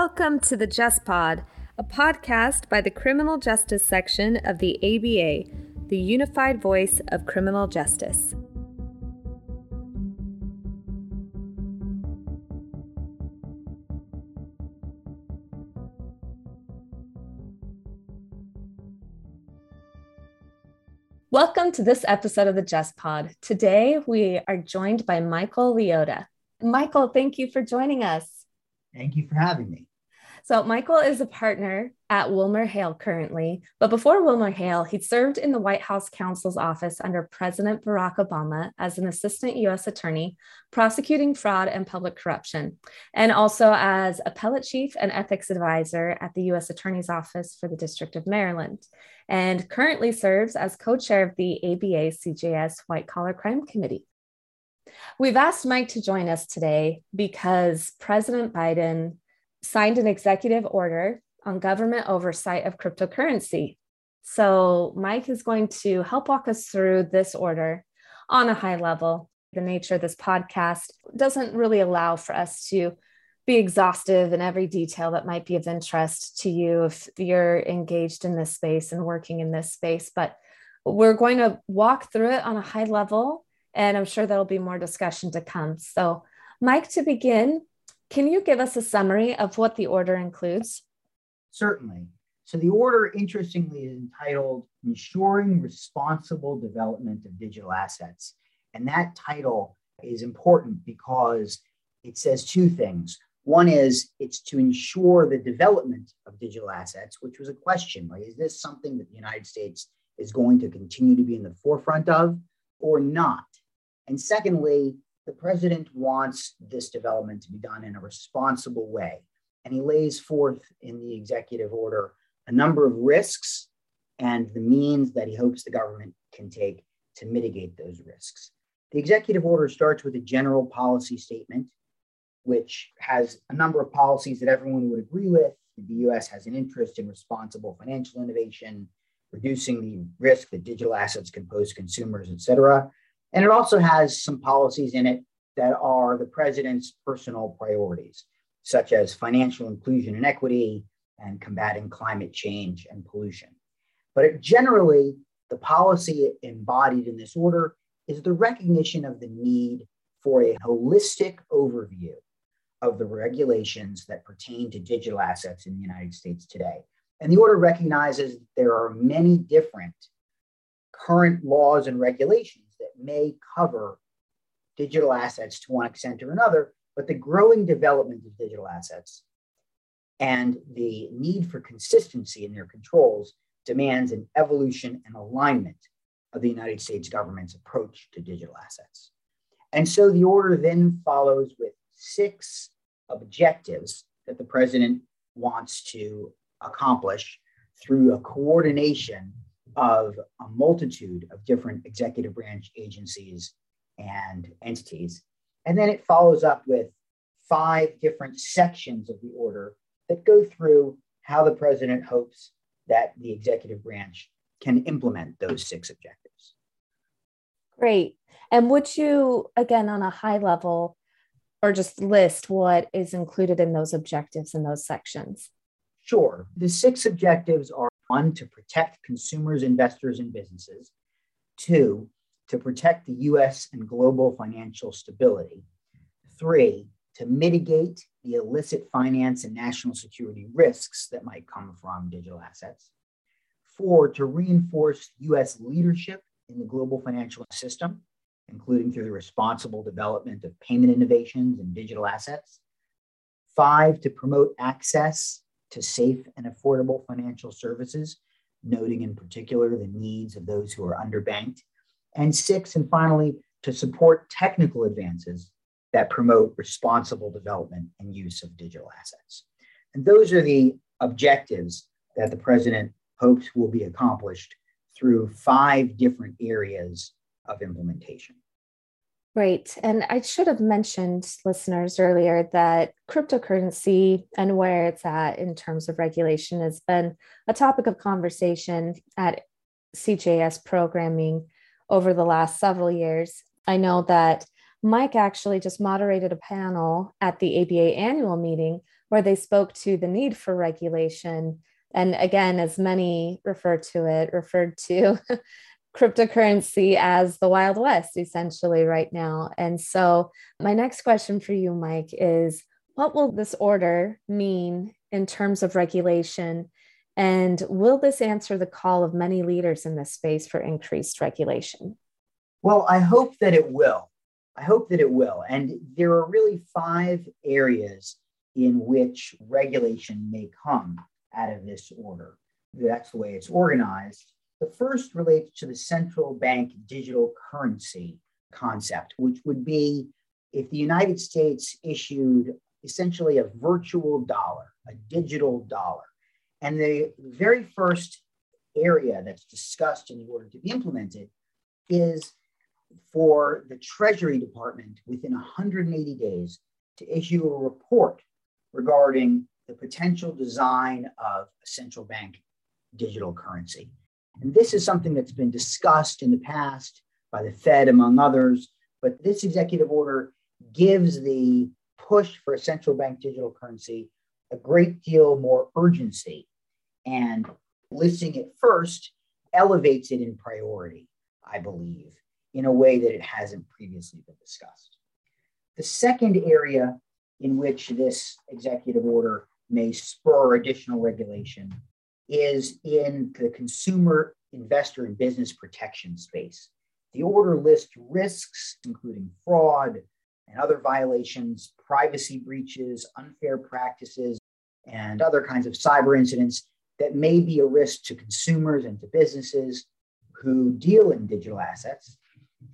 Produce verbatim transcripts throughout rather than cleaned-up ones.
Welcome to the JustPod, a podcast by the Criminal Justice Section of the A B A, the unified voice of criminal justice. Welcome to this episode of the JustPod. Today, we are joined by Michael Leotta. Michael, thank you for joining us. Thank you for having me. So Michael is a partner at WilmerHale currently, but before WilmerHale, he served in the White House Counsel's Office under President Barack Obama as an assistant U S attorney, prosecuting fraud and public corruption, and also as appellate chief and ethics advisor at the U S Attorney's Office for the District of Maryland, and currently serves as co-chair of the A B A C J S White Collar Crime Committee. We've asked Mike to join us today because President Biden signed an executive order on government oversight of cryptocurrency. So Mike is going to help walk us through this order on a high level. The nature of this podcast doesn't really allow for us to be exhaustive in every detail that might be of interest to you if you're engaged in this space and working in this space, but we're going to walk through it on a high level, and I'm sure there'll be more discussion to come. So Mike, to begin, can you give us a summary of what the order includes? Certainly. So the order, interestingly, is entitled Ensuring Responsible Development of Digital Assets. And that title is important because it says two things. One is it's to ensure the development of digital assets, which was a question, like, is this something that the United States is going to continue to be in the forefront of or not? And secondly, the president wants this development to be done in a responsible way. And he lays forth in the executive order a number of risks and the means that he hopes the government can take to mitigate those risks. The executive order starts with a general policy statement, which has a number of policies that everyone would agree with. The U S has an interest in responsible financial innovation, reducing the risk that digital assets can pose to consumers, et cetera. And it also has some policies in it that are the president's personal priorities, such as financial inclusion and equity and combating climate change and pollution. But it generally, the policy embodied in this order is the recognition of the need for a holistic overview of the regulations that pertain to digital assets in the United States today. And the order recognizes there are many different current laws and regulations that may cover digital assets to one extent or another, but the growing development of digital assets and the need for consistency in their controls demands an evolution and alignment of the United States government's approach to digital assets. And so the order then follows with six objectives that the president wants to accomplish through a coordination of a multitude of different executive branch agencies and entities. And then it follows up with five different sections of the order that go through how the president hopes that the executive branch can implement those six objectives. Great. And would you, again, on a high level, or just list what is included in those objectives in those sections? Sure. The six objectives are: one, to protect consumers, investors, and businesses; two, to protect the U S and global financial stability; three, to mitigate the illicit finance and national security risks that might come from digital assets; four, to reinforce U S leadership in the global financial system, including through the responsible development of payment innovations and digital assets; five, to promote access to safe and affordable financial services, noting in particular the needs of those who are underbanked; and six, and finally, to support technical advances that promote responsible development and use of digital assets. And those are the objectives that the president hopes will be accomplished through five different areas of implementation. Right. And I should have mentioned, listeners, earlier that cryptocurrency and where it's at in terms of regulation has been a topic of conversation at C J S programming over the last several years. I know that Mike actually just moderated a panel at the A B A annual meeting where they spoke to the need for regulation. And again, as many refer to it, referred to cryptocurrency as the Wild West, essentially, right now. And so my next question for you, Mike, is what will this order mean in terms of regulation? And will this answer the call of many leaders in this space for increased regulation? Well, I hope that it will. I hope that it will. And there are really five areas in which regulation may come out of this order. That's the way it's organized. The first relates to the central bank digital currency concept, which would be if the United States issued essentially a virtual dollar, a digital dollar. And the very first area that's discussed in the order to be implemented is for the Treasury Department within one hundred eighty days to issue a report regarding the potential design of a central bank digital currency. And this is something that's been discussed in the past by the Fed, among others, but this executive order gives the push for a central bank digital currency a great deal more urgency, and listing it first elevates it in priority, I believe, in a way that it hasn't previously been discussed. The second area in which this executive order may spur additional regulation is in the consumer, investor, and business protection space. The order lists risks, including fraud and other violations, privacy breaches, unfair practices, and other kinds of cyber incidents that may be a risk to consumers and to businesses who deal in digital assets.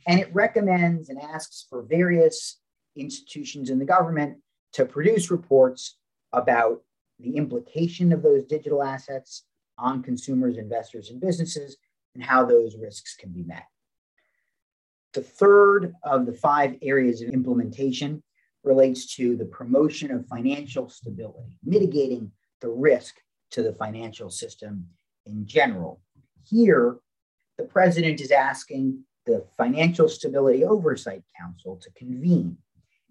And it recommends and asks for various institutions in the government to produce reports about the implication of those digital assets on consumers, investors, and businesses, and how those risks can be met. The third of the five areas of implementation relates to the promotion of financial stability, mitigating the risk to the financial system in general. Here, the president is asking the Financial Stability Oversight Council to convene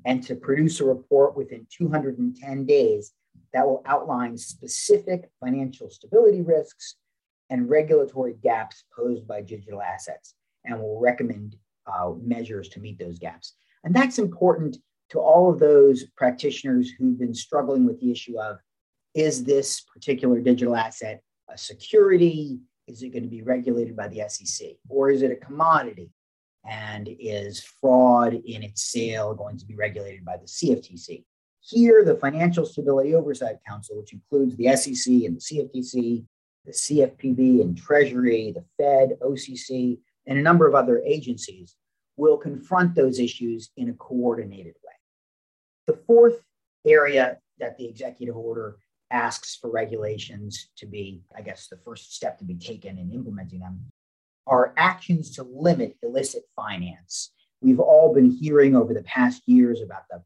and to produce a report within two hundred ten days that will outline specific financial stability risks and regulatory gaps posed by digital assets, and will recommend uh, measures to meet those gaps. And that's important to all of those practitioners who've been struggling with the issue of, is this particular digital asset a security? Is it going to be regulated by the S E C? Or is it a commodity? And is fraud in its sale going to be regulated by the C F T C? Here, the Financial Stability Oversight Council, which includes the S E C and the C F T C, the C F P B and Treasury, the Fed, O C C, and a number of other agencies, will confront those issues in a coordinated way. The fourth area that the executive order asks for regulations to be, I guess, the first step to be taken in implementing them, are actions to limit illicit finance. We've all been hearing over the past years about the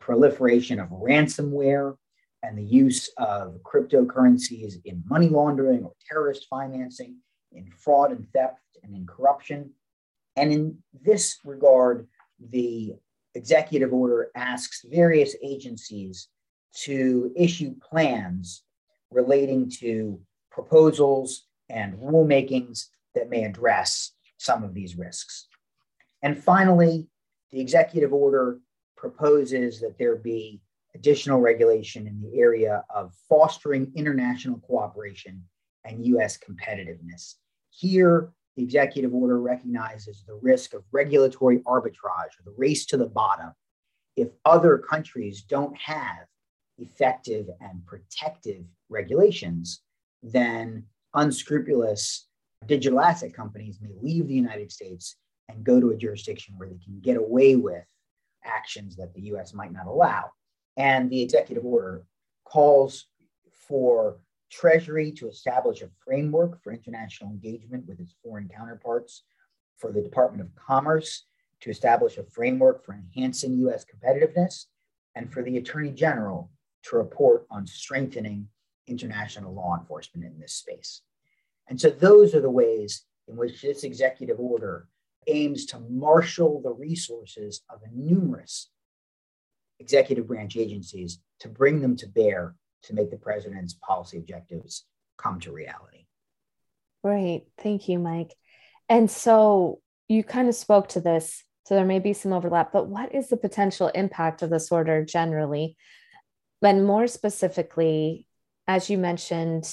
proliferation of ransomware and the use of cryptocurrencies in money laundering or terrorist financing, in fraud and theft, and in corruption. And in this regard, the executive order asks various agencies to issue plans relating to proposals and rulemakings that may address some of these risks. And finally, the executive order proposes that there be additional regulation in the area of fostering international cooperation and U S competitiveness. Here, the executive order recognizes the risk of regulatory arbitrage, or the race to the bottom, if other countries don't have effective and protective regulations, then unscrupulous digital asset companies may leave the United States and go to a jurisdiction where they can get away with actions that the U S might not allow. And the executive order calls for Treasury to establish a framework for international engagement with its foreign counterparts, for the Department of Commerce to establish a framework for enhancing U S competitiveness, and for the Attorney General to report on strengthening international law enforcement in this space. And so those are the ways in which this executive order aims to marshal the resources of numerous executive branch agencies to bring them to bear to make the president's policy objectives come to reality. Great. Thank you, Mike. And so you kind of spoke to this, so there may be some overlap, but what is the potential impact of this order generally? And more specifically, as you mentioned,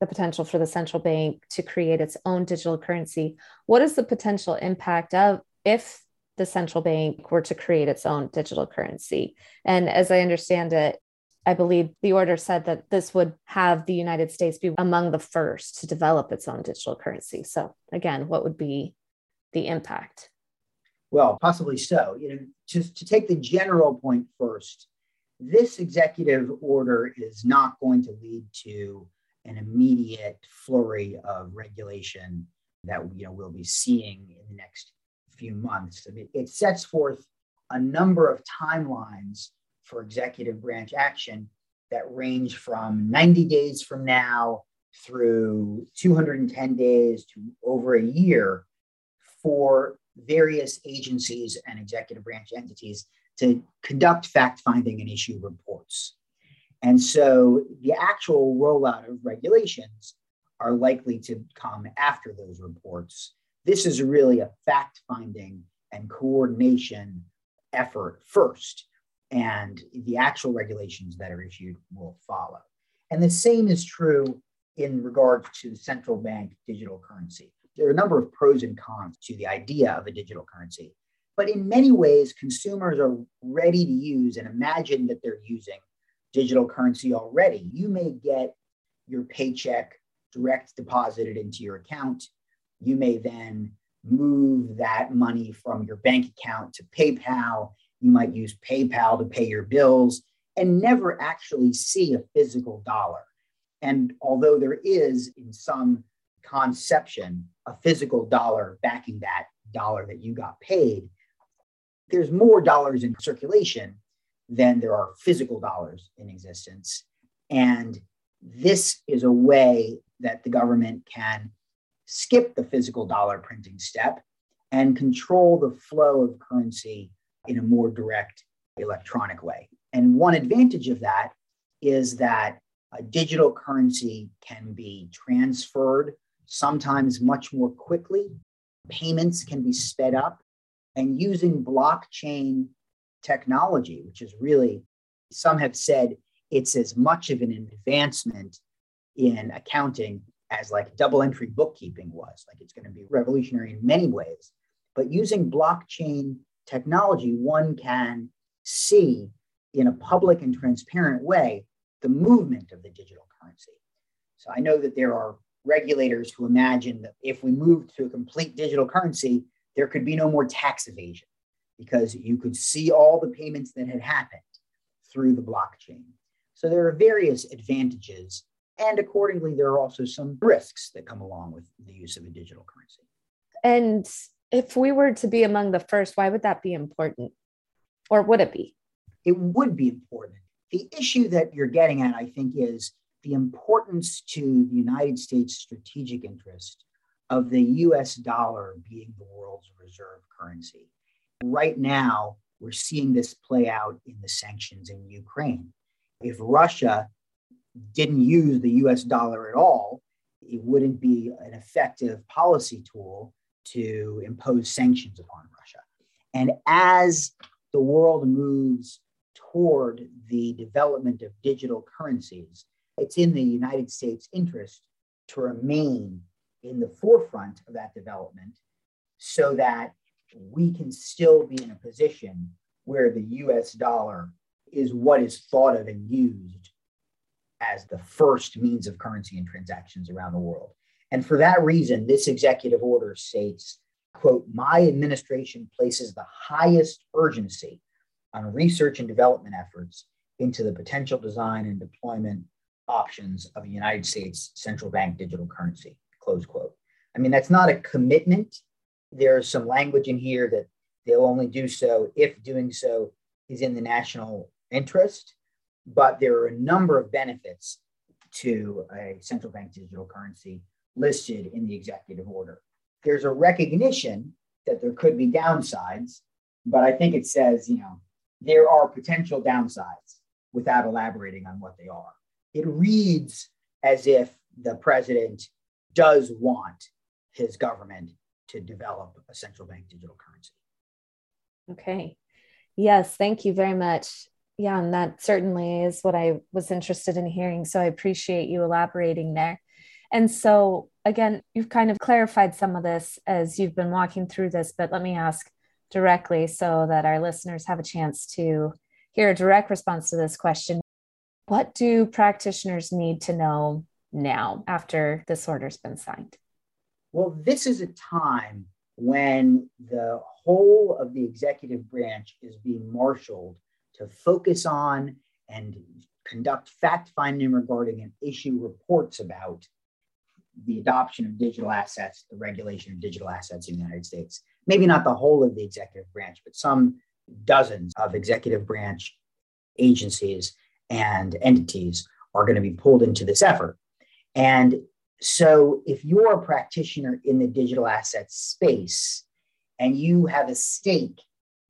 the potential for the central bank to create its own digital currency, what is the potential impact of if the central bank were to create its own digital currency? And as I understand it, I believe the order said that this would have the United States be among the first to develop its own digital currency. So again, what would be the impact? Well, possibly so. You know, just to take the general point first, this executive order is not going to lead to an immediate flurry of regulation that, you know, we'll be seeing in the next few months. I mean, it sets forth a number of timelines for executive branch action that range from ninety days from now through two hundred ten days to over a year for various agencies and executive branch entities to conduct fact-finding and issue reports. And so the actual rollout of regulations are likely to come after those reports. This is really a fact-finding and coordination effort first, and the actual regulations that are issued will follow. And the same is true in regards to central bank digital currency. There are a number of pros and cons to the idea of a digital currency, but in many ways, consumers are ready to use and imagine that they're using digital currency already. You may get your paycheck direct deposited into your account. You may then move that money from your bank account to PayPal. You might use PayPal to pay your bills and never actually see a physical dollar. And although there is, in some conception, a physical dollar backing that dollar that you got paid, there's more dollars in circulation than there are physical dollars in existence. And this is a way that the government can skip the physical dollar printing step and control the flow of currency in a more direct electronic way. And one advantage of that is that a digital currency can be transferred sometimes much more quickly. Payments can be sped up. And using blockchain technology, which is really, some have said, it's as much of an advancement in accounting as like double entry bookkeeping was. Like, it's going to be revolutionary in many ways. But using blockchain technology, one can see in a public and transparent way the movement of the digital currency. So I know that there are regulators who imagine that if we moved to a complete digital currency, there could be no more tax evasion because you could see all the payments that had happened through the blockchain. So there are various advantages, and accordingly, there are also some risks that come along with the use of a digital currency. And if we were to be among the first, why would that be important? Or would it be? It would be important. The issue that you're getting at, I think, is the importance to the United States strategic interest of the U S dollar being the world's reserve currency. Right now, we're seeing this play out in the sanctions in Ukraine. If Russia didn't use the U S dollar at all, it wouldn't be an effective policy tool to impose sanctions upon Russia. And as the world moves toward the development of digital currencies, it's in the United States' interest to remain in the forefront of that development so that we can still be in a position where the U S dollar is what is thought of and used as the first means of currency and transactions around the world. And for that reason, this executive order states, quote, "My administration places the highest urgency on research and development efforts into the potential design and deployment options of a United States central bank digital currency," close quote. I mean, that's not a commitment. There's some language in here that they'll only do so if doing so is in the national interest, but there are a number of benefits to a central bank digital currency listed in the executive order. There's a recognition that there could be downsides, but I think it says, you know, there are potential downsides without elaborating on what they are. It reads as if the president does want his government to develop a central bank digital currency. Okay. Yes, thank you very much. Yeah, and that certainly is what I was interested in hearing. So I appreciate you elaborating there. And so again, you've kind of clarified some of this as you've been walking through this, but let me ask directly so that our listeners have a chance to hear a direct response to this question. What do practitioners need to know now after this order's been signed? Well, this is a time when the whole of the executive branch is being marshaled to focus on and conduct fact-finding regarding and issue reports about the adoption of digital assets, the regulation of digital assets in the United States. Maybe not the whole of the executive branch, but some dozens of executive branch agencies and entities are going to be pulled into this effort. And so if you're a practitioner in the digital assets space and you have a stake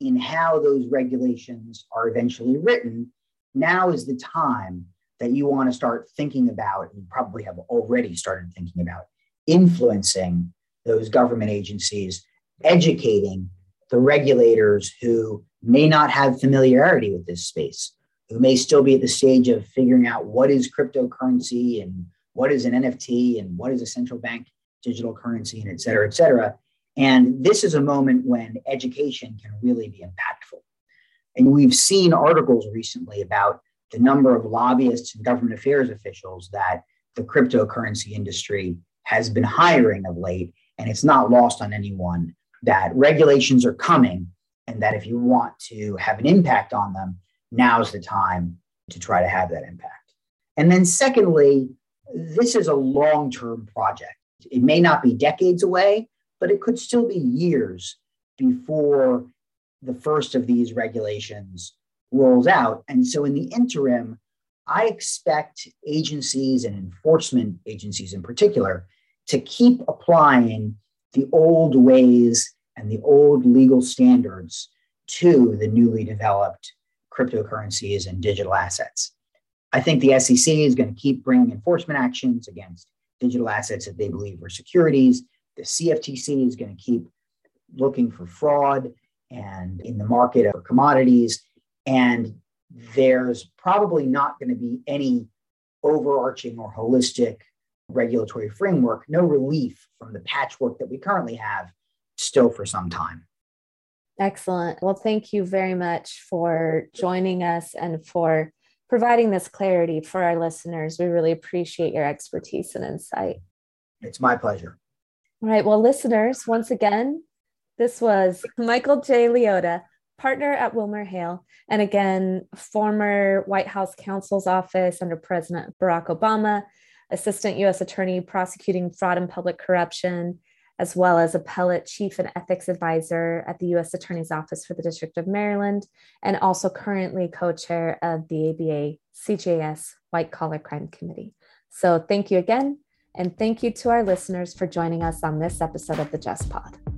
in how those regulations are eventually written, now is the time that you want to start thinking about, and probably have already started thinking about, influencing those government agencies, educating the regulators who may not have familiarity with this space, who may still be at the stage of figuring out what is cryptocurrency and what is an N F T and what is a central bank digital currency, and et cetera, et cetera. And this is a moment when education can really be impactful. And we've seen articles recently about the number of lobbyists and government affairs officials that the cryptocurrency industry has been hiring of late. And it's not lost on anyone that regulations are coming, and that if you want to have an impact on them, now's the time to try to have that impact. And then secondly, this is a long-term project. It may not be decades away, but it could still be years before the first of these regulations rolls out. And so in the interim, I expect agencies and enforcement agencies in particular to keep applying the old ways and the old legal standards to the newly developed cryptocurrencies and digital assets. I think the S E C is going to keep bringing enforcement actions against digital assets that they believe are securities. The C F T C is going to keep looking for fraud and in the market of commodities. And there's probably not going to be any overarching or holistic regulatory framework, no relief from the patchwork that we currently have still for some time. Excellent. Well, thank you very much for joining us and for providing this clarity for our listeners. We really appreciate your expertise and insight. It's my pleasure. All right. Well, listeners, once again, this was Michael J. Leotta, partner at WilmerHale, and again, former White House Counsel's Office under President Barack Obama, Assistant U S Attorney prosecuting fraud and public corruption, as well as Appellate Chief and Ethics Advisor at the U S Attorney's Office for the District of Maryland, and also currently co-chair of the A B A C J S White Collar Crime Committee. So thank you again, and thank you to our listeners for joining us on this episode of the JustPod.